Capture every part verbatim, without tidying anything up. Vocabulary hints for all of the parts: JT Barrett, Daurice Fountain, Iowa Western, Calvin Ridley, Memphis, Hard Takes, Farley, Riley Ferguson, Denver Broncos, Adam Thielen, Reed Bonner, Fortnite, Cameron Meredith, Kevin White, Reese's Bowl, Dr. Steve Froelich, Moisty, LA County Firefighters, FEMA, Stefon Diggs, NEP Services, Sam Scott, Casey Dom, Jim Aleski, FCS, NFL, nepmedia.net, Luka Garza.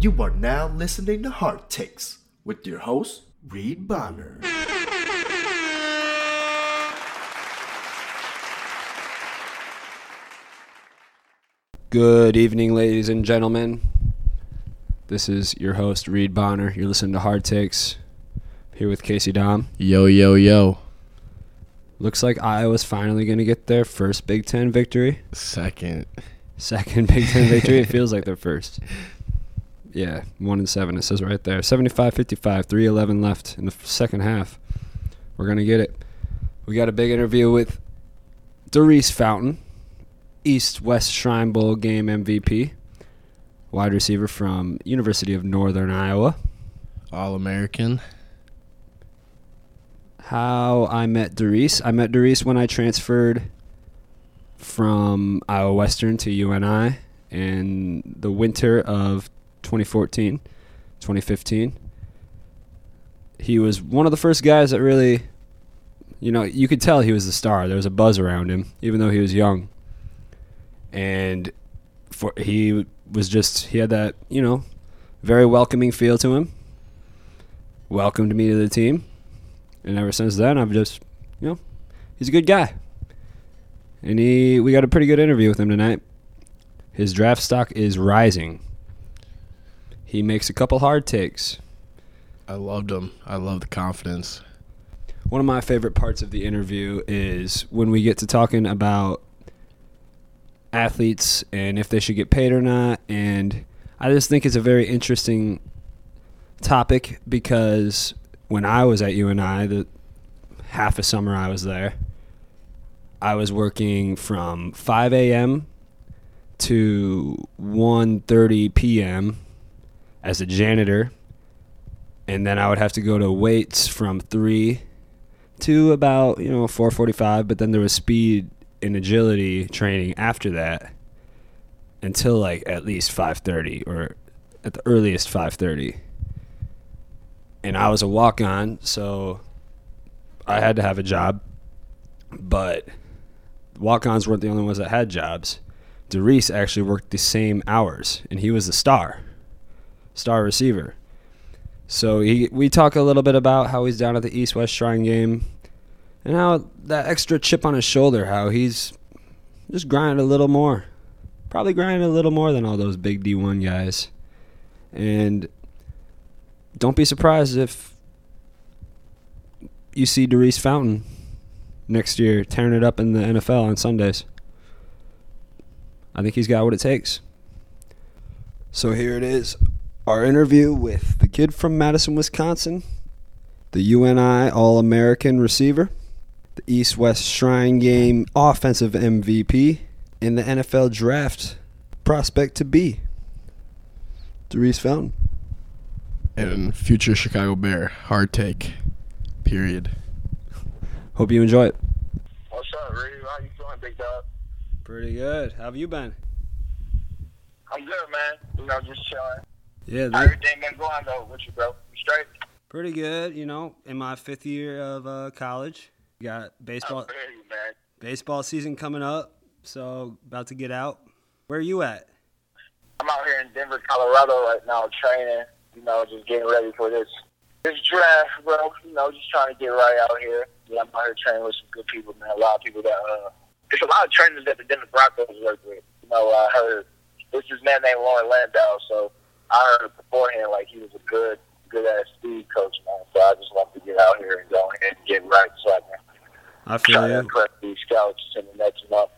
You are now listening to Hard Takes with your host, Reed Bonner. Good evening, ladies and gentlemen. This is your host, Reed Bonner. You're listening to Hard Takes. I'm here with Casey Dom. Yo, yo, yo. Looks like Iowa's finally going to get their first Big Ten victory. Second. Second Big Ten victory. It feels like their first. Yeah, one and seven. It says right there. seventy-five fifty-five, three eleven left in the second half. We're going to get it. We got a big interview with Daurice Fountain, East-West Shrine Bowl game M V P, wide receiver from University of Northern Iowa. All-American. How I met Daurice. I met Daurice when I transferred from Iowa Western to U N I in the winter of twenty fourteen, twenty fifteen. He was one of the first guys that really, you know, you could tell he was the star. There was a buzz around him, even though he was young. And for he was just, he had that, you know, very welcoming feel to him. Welcomed me to the team. And ever since then, I've just, you know, he's a good guy. And he, we got a pretty good interview with him tonight. His draft stock is rising. He makes a couple hard takes. I loved him. I love the confidence. One of my favorite parts of the interview is when we get to talking about athletes and if they should get paid or not. And I just think it's a very interesting topic because when I was at U N I, the half a summer I was there, I was working from five a.m. to one thirty p.m. as a janitor, and then I would have to go to weights from three to about, you know, four forty-five, but then there was speed and agility training after that until like at least five thirty, or at the earliest five thirty. And I was a walk-on, so I had to have a job, but walk-ons weren't the only ones that had jobs. Daurice actually worked the same hours, and he was the star. Star receiver. So he, we talk a little bit about how he's down at the East-West Shrine game and how that extra chip on his shoulder, how he's just grinding a little more. Probably grinding a little more than all those big D one guys. And don't be surprised if you see Daurice Fountain next year tearing it up in the N F L on Sundays. I think he's got what it takes. So here it is. Our interview with the kid from Madison, Wisconsin, the U N I All-American receiver, the East-West Shrine Game offensive M V P, and the N F L draft prospect to be, Daurice Fountain. And future Chicago Bear, hard take, period. Hope you enjoy it. What's up, Reed? How you doing, big dog? Pretty good. How have you been? I'm good, man. You know, just chilling. Yeah, that, everything been going though with you, bro? You straight? Pretty good, you know. In my fifth year of uh, college, got baseball. I hear you, man. Baseball season coming up, so about to get out. Where are you at? I'm out here in Denver, Colorado, right now, training. You know, just getting ready for this this draft, bro. You know, just trying to get right out here. Yeah, I'm out here training with some good people, man. A lot of people that uh, there's a lot of trainers that the Denver Broncos work with. You know, I heard this is man named Lauren Landau, so. I heard beforehand, like, he was a good, good-ass speed coach, man. So I just love to get out here and go ahead and get right so I can I feel try you. to impress these scouts in the next month.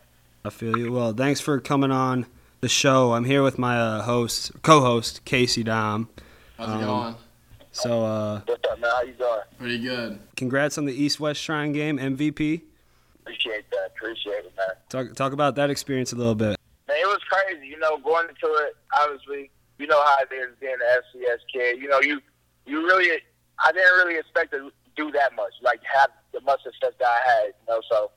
I feel you. Well, thanks for coming on the show. I'm here with my uh, host, co-host, Casey Dom. How's um, it going? So, uh, what's up, man? How you doing? Pretty good. Congrats on the East-West Shrine game, M V P. Appreciate that. Appreciate it, man. Talk, talk about that experience a little bit. Man, it was crazy. You know, going into it, obviously, you know how it is being an F C S kid. You know, you you really, I didn't really expect to do that much, like have the much success that I had, you know. So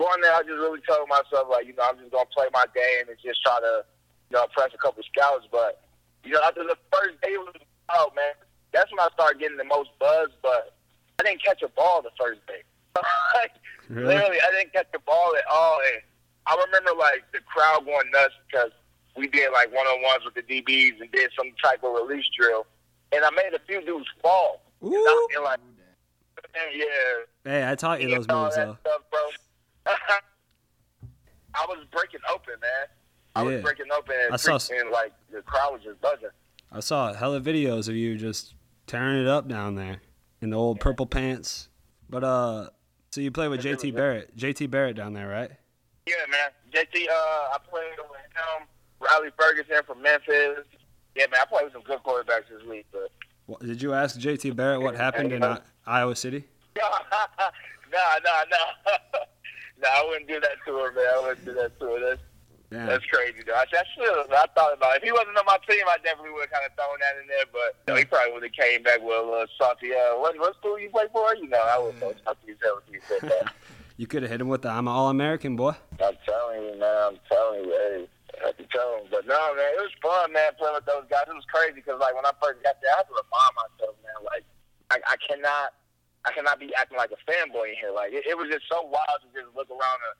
going there, I just really told myself, like, you know, I'm just going to play my game and just try to, you know, impress a couple scouts. But, you know, after the first day, was, oh, man, that's when I started getting the most buzz, but I didn't catch a ball the first day. Like, really? Literally, I didn't catch the ball at all. And I remember, like, the crowd going nuts because we did like one-on-ones with the D Bs and did some type of release drill. And I made a few dudes fall. Ooh. And I feel like, yeah. Hey, I taught you, you those moves, though. Stuff, bro. I was breaking open, man. I yeah. was breaking open and, I saw, and like the crowd was just buzzing. I saw hella videos of you just tearing it up down there in the old yeah. purple pants. But uh, so you play with J T Barrett. J T Barrett down there, right? Yeah, man. J T, uh, I played with him. Riley Ferguson from Memphis. Yeah, man, I played with some good quarterbacks this week. But well, did you ask J T Barrett what happened in I- Iowa City? nah, nah, nah. nah, I wouldn't do that to her, man. I wouldn't do that to her. That's, yeah. that's crazy, though. I, I should have. I thought about it. If he wasn't on my team, I definitely would have kind of thrown that in there. But you know, he probably would have came back with a little salty. Uh, what, what school you play for? You know, I would have thought you said that. You could have hit him with the I'm an All-American, boy. I'm telling you, man. I'm telling you, hey. I can tell him. But no, man, it was fun, man, playing with those guys. It was crazy because, like, when I first got there, I had to remind myself, man, like, I, I cannot I cannot be acting like a fanboy in here. Like, it, it was just so wild to just look around at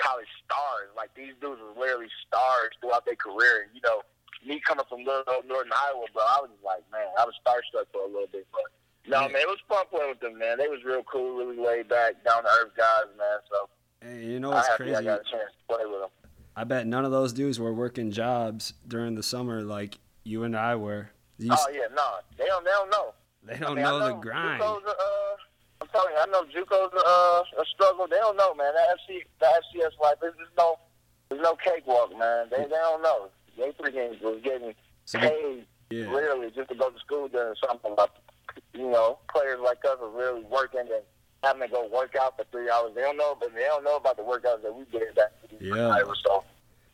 college stars. Like, these dudes were literally stars throughout their career. And, you know, me coming from little Northern Iowa, bro, I was just like, man, I was starstruck for a little bit. But, no, yeah. man, it was fun playing with them, man. They was real cool, really laid back, down-to-earth guys, man. So, hey, you know what's I crazy? I got a chance to play with them. I bet none of those dudes were working jobs during the summer like you and I were. You oh, yeah, no. Nah. They don't, they don't know. They don't I mean, know, know the grind. JUCO's a, uh, I'm telling you, I know JUCO's a, uh, a struggle. They don't know, man. That F C, the F C S life, there's no, there's no cakewalk, man. They, they don't know. They freaking was getting so paid, yeah. really, just to go to school during something. Like, you know, players like us are really working and having to go work out for three hours. They don't know, but they don't know about the workouts that we did back yeah. So.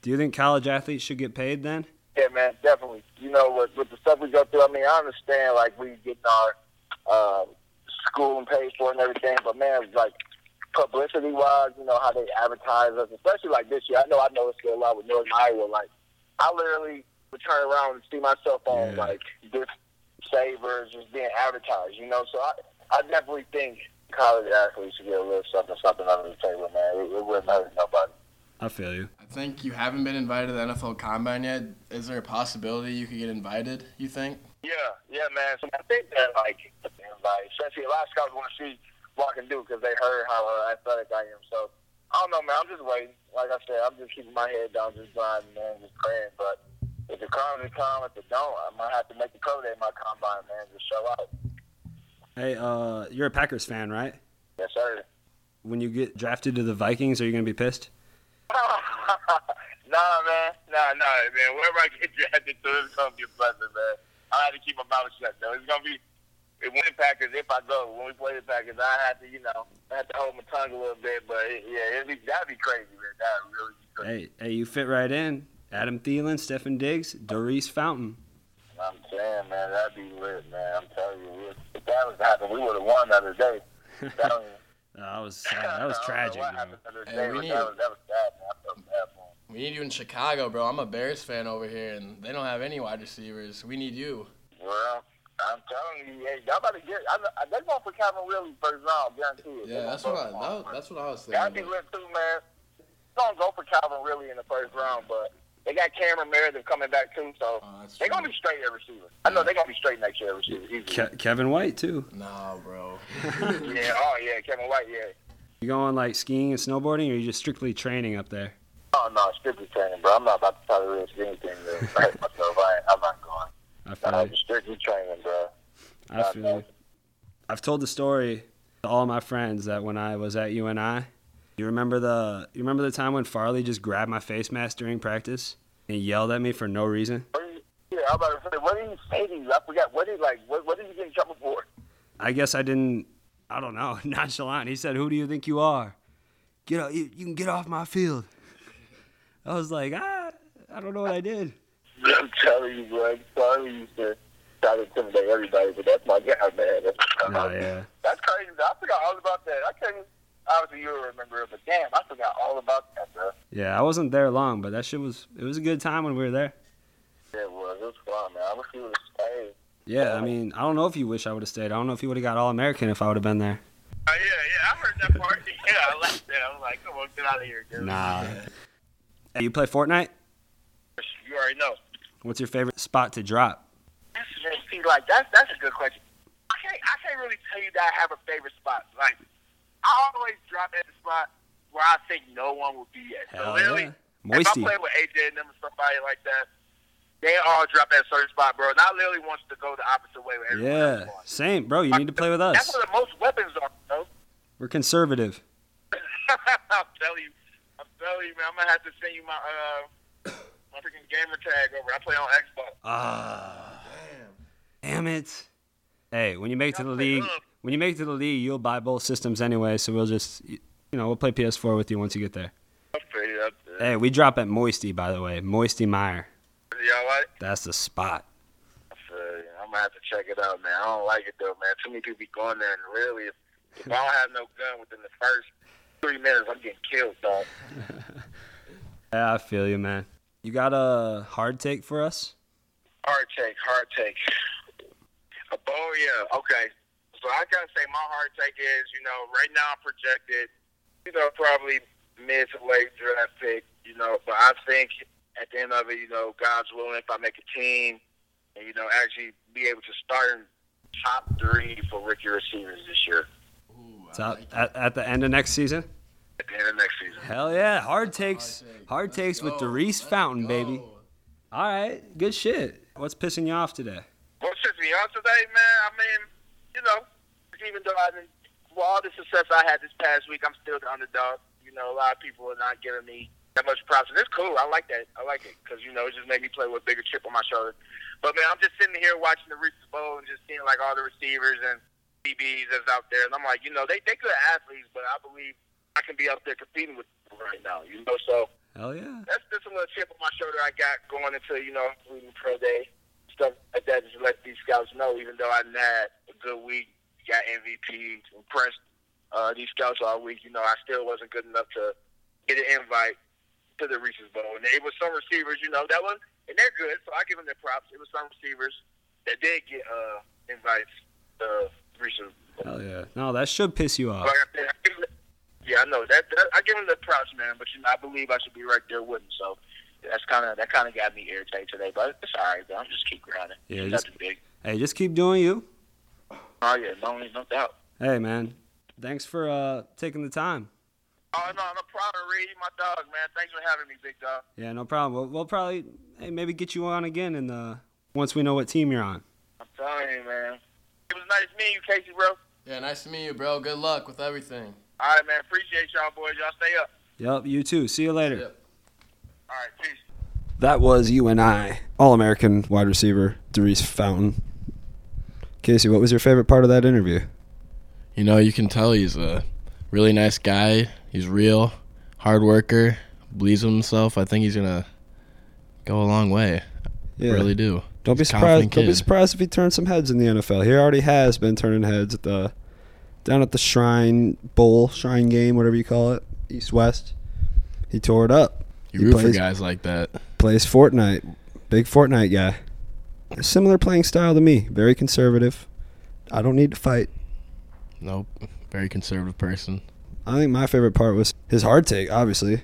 Do you think college athletes should get paid then? Yeah, man, definitely. You know, with, with the stuff we go through, I mean, I understand, like, we getting our uh, school and paid for and everything, but, man, like, publicity-wise, you know, how they advertise us, especially, like, this year. I know I noticed it a lot with Northern Iowa. Like, I literally would turn around and see myself on, yeah. like, different savers just being advertised, you know? So I, I definitely think college athletes should get a little something, something under the table, man. It, it wouldn't hurt nobody. I feel you. I think you haven't been invited to the N F L Combine yet. Is there a possibility you could get invited, you think? Yeah, yeah, man. So I think that, like, everybody, especially a lot of scouts want to see what I can do because they heard how athletic I am. So, I don't know, man. I'm just waiting. Like I said, I'm just keeping my head down, just grinding, man, just praying. But if it comes, it comes. If it don't, I might have to make the pro day in my Combine, man, just show out. Hey, uh, you're a Packers fan, right? Yes, sir. When you get drafted to the Vikings, are you going to be pissed? nah, man. Nah, nah, man. Wherever I get drafted to, it's going to be a blessing, man. I have to keep my mouth shut, though. It's going to be it, when the Packers, if I go, when we play the Packers, I have to, you know, I have to hold my tongue a little bit. But, it, yeah, it'd be, that'd be crazy, man. That'd really be crazy. Hey, hey, you fit right in. Adam Thielen, Stefon Diggs, Daurice Fountain. I'm saying, man, that'd be lit, man. I'm telling you. If that was happening, we would have won the other day. That was No, that was uh, that was tragic. Hey, we, need, we need you in Chicago, bro. I'm a Bears fan over here, and they don't have any wide receivers. We need you. Well, I'm telling you, hey, y'all better get. I, they're going for Calvin Ridley first round, guaranteed. Yeah, that's what I. That, that's what I was thinking. That'd be lit too, man. They're going to go for Calvin Ridley in the first round, but they got Cameron Meredith coming back too, so oh, they're going to be straight at receiver. I know they're going to be straight next year at receiver. Ke- Kevin White, too. Nah, bro. yeah, oh, yeah, Kevin White, yeah. You going, like, skiing and snowboarding, or you just strictly training up there? Oh, no, strictly training, bro. I'm not about to try to risk anything, bro. I hate myself. I, I'm not going. I feel I'm like, strictly training, bro. I feel it. Like. I've told the story to all my friends that when I was at U N I, You remember the you remember the time when Farley just grabbed my face mask during practice and yelled at me for no reason? Yeah, I was about to say, what did he say to you? I forgot. What did like what, what did you get in trouble for? I guess I didn't. I don't know. Nonchalant. He said, "Who do you think you are? Get out, you, you can get off my field." I was like, ah, I don't know what I did. I'm telling you, bro. I'm sorry you said. Try to intimidate everybody, but that's my guy, man. That's, oh, yeah. That's crazy. I forgot all about that. I can't. Obviously, you remember it, but damn, I forgot all about that, bro. Yeah, I wasn't there long, but that shit was, it was a good time when we were there. Yeah, it was. It was fun, man. I wish you would have stayed. Yeah, I mean, I don't know if you wish I would have stayed. I don't know if you would have got All-American if I would have been there. Oh, uh, yeah, yeah, I heard that part. yeah, I liked that. I was like, come on, get out of here, dude. Nah. Hey, you play Fortnite? You already know. What's your favorite spot to drop? That's see, like that's that's a good question. I can't I can't really tell you that I have a favorite spot. Like I always drop at the spot where I think no one will be at. Hell so really, yeah. Moisty. If I play with A J and them or somebody like that, they all drop at a certain spot, bro. And I literally want you to go the opposite way with everyone. Yeah, else. Same, bro. You like, need to play with us. That's where the most weapons are, bro. We're conservative. I'm telling you. I'm telling you, man. I'm going to have to send you my uh, my freaking gamer tag over. I play on Xbox. Ah. Damn. Damn it. Hey, when you make it to the league, up. when you make it to the league, you'll buy both systems anyway, so we'll just, you know, we'll play P S four with you once you get there. I'll pay you up there. Hey, we drop at Moisty, by the way. Moisty Meyer. Y'all like? That's the spot. I feel you. I'm gonna have to check it out, man. I don't like it though, man. Too many people be going there, and really, if, if I don't have no gun within the first three minutes, I'm getting killed, dog. Yeah, I feel you, man. You got a hard take for us? Hard take, hard take. Oh yeah, okay. So I gotta say, my hard take is, you know, right now I'm projected, you know, probably mid to late draft pick, you know, but I think. At the end of it, you know, God's willing, if I make a team and, you know, actually be able to start in top three for rookie receivers this year. Ooh, so like at, at the end of next season? At the end of next season. Hell yeah. Hard takes. Hard, take. hard takes go. With Daurice Fountain, go. baby. All right. Good shit. What's pissing you off today? What's pissing me off today, man? I mean, you know, even though I didn't, well, all the success I had this past week, I'm still the underdog. You know, a lot of people are not giving me that much props, and it's cool. I like that. I like it because, you know, it just made me play with a bigger chip on my shoulder. But, man, I'm just sitting here watching the Reese's Bowl and just seeing, like, all the receivers and D Bs that's out there. And I'm like, you know, they, they good athletes, but I believe I can be out there competing with them right now, you know. So hell yeah. That's just a little chip on my shoulder I got going into, you know, pro day, stuff like that, just to let these scouts know, even though I had a good week, got M V P, impressed uh, these scouts all week, you know, I still wasn't good enough to get an invite to the Reese's Bowl, and it was some receivers, you know, that was, and they're good, so I give them their props. It was some receivers that did get uh, invites to the Reese's Bowl. Hell yeah! No, that should piss you off. Like I said, I give them, yeah, I know that, that. I give them the props, man, but you know, I believe I should be right there with them. So that's kind of that kind of got me irritated today, but it's all right, though. I'm just keep grinding. Yeah, it's just, nothing big. Hey, just keep doing you. Oh yeah, no, no doubt. Hey man, thanks for uh, taking the time. Oh, no, no problem, Reed. My dog, man. Thanks for having me, big dog. Yeah, no problem. We'll, we'll probably, hey, maybe get you on again in the, once we know what team you're on. I'm telling you, man. It was nice meeting you, Casey, bro. Yeah, nice to meet you, bro. Good luck with everything. All right, man. Appreciate y'all, boys. Y'all stay up. Yep, you too. See you later. Yep. All right, peace. That was U N I All-American wide receiver, Daurice Fountain. Casey, what was your favorite part of that interview? You know, you can tell he's a really nice guy. He's real, hard worker, believes in himself. I think he's gonna go a long way. Yeah. I really do. Don't he's be surprised. Don't be surprised if he turns some heads in the N F L. He already has been turning heads at the down at the Shrine Bowl, Shrine game, whatever you call it, East-West. He tore it up. You he root plays, for guys like that. Plays Fortnite, big Fortnite guy. A similar playing style to me. Very conservative. I don't need to fight. Nope. Very conservative person. I think my favorite part was his hard take, obviously. He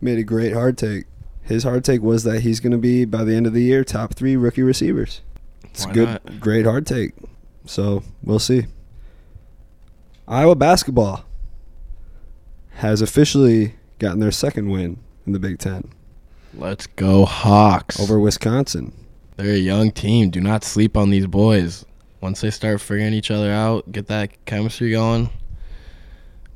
made a great hard take. His hard take was that he's going to be, by the end of the year, top three rookie receivers. It's Why a good, not? great hard take. So, we'll see. Iowa basketball has officially gotten their second win in the Big Ten. Let's go Hawks. Over Wisconsin. They're a young team. Do not sleep on these boys. Once they start figuring each other out, get that chemistry going.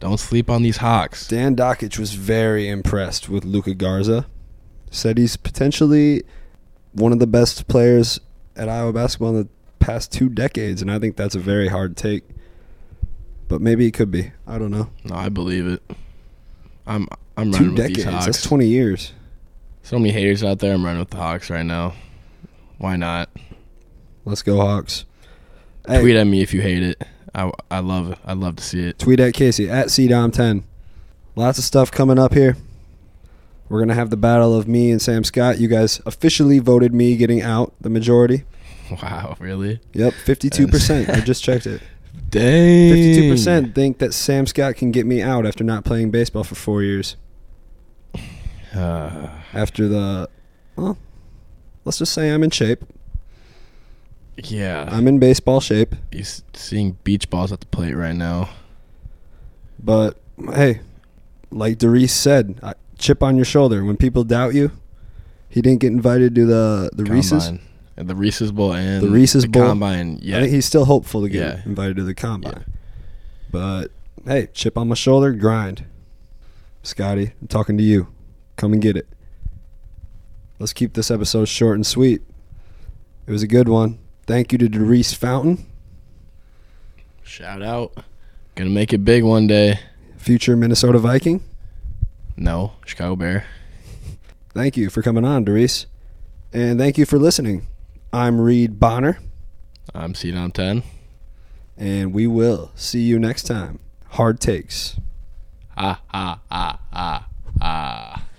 Don't sleep on these Hawks. Dan Dakich was very impressed with Luka Garza. Said he's potentially one of the best players at Iowa basketball in the past two decades, and I think that's a very hard take. But maybe he could be. I don't know. No, I believe it. I'm I'm running with these Hawks. Two decades. That's twenty years. So many haters out there. I'm running with the Hawks right now. Why not? Let's go Hawks. Hey. Tweet at me if you hate it. I, I love it. I'd love to see it. Tweet at Casey, at C Dom ten. Lots of stuff coming up here. We're going to have the battle of me and Sam Scott. You guys officially voted me getting out, the majority. Wow, really? Yep, fifty-two percent. I just checked it. Dang. fifty-two percent think that Sam Scott can get me out after not playing baseball for four years. Uh, after the, well, let's just say I'm in shape. Yeah. I'm in baseball shape. He's seeing beach balls at the plate right now. But, hey, like Daurice said, chip on your shoulder. When people doubt you, he didn't get invited to the, the Reese's. And the Reese's Bowl and the, Reese's the Bowl. Combine. Yeah. I think he's still hopeful to get yeah. invited to the Combine. Yeah. But, hey, chip on my shoulder, grind. Scotty, I'm talking to you. Come and get it. Let's keep this episode short and sweet. It was a good one. Thank you to Daurice Fountain. Shout out. Gonna make it big one day. Future Minnesota Viking? No, Chicago Bear. Thank you for coming on, Daurice. And thank you for listening. I'm Reed Bonner. I'm C Dom ten. And we will see you next time. Hard takes. Ah, ah, ah, ah, ah.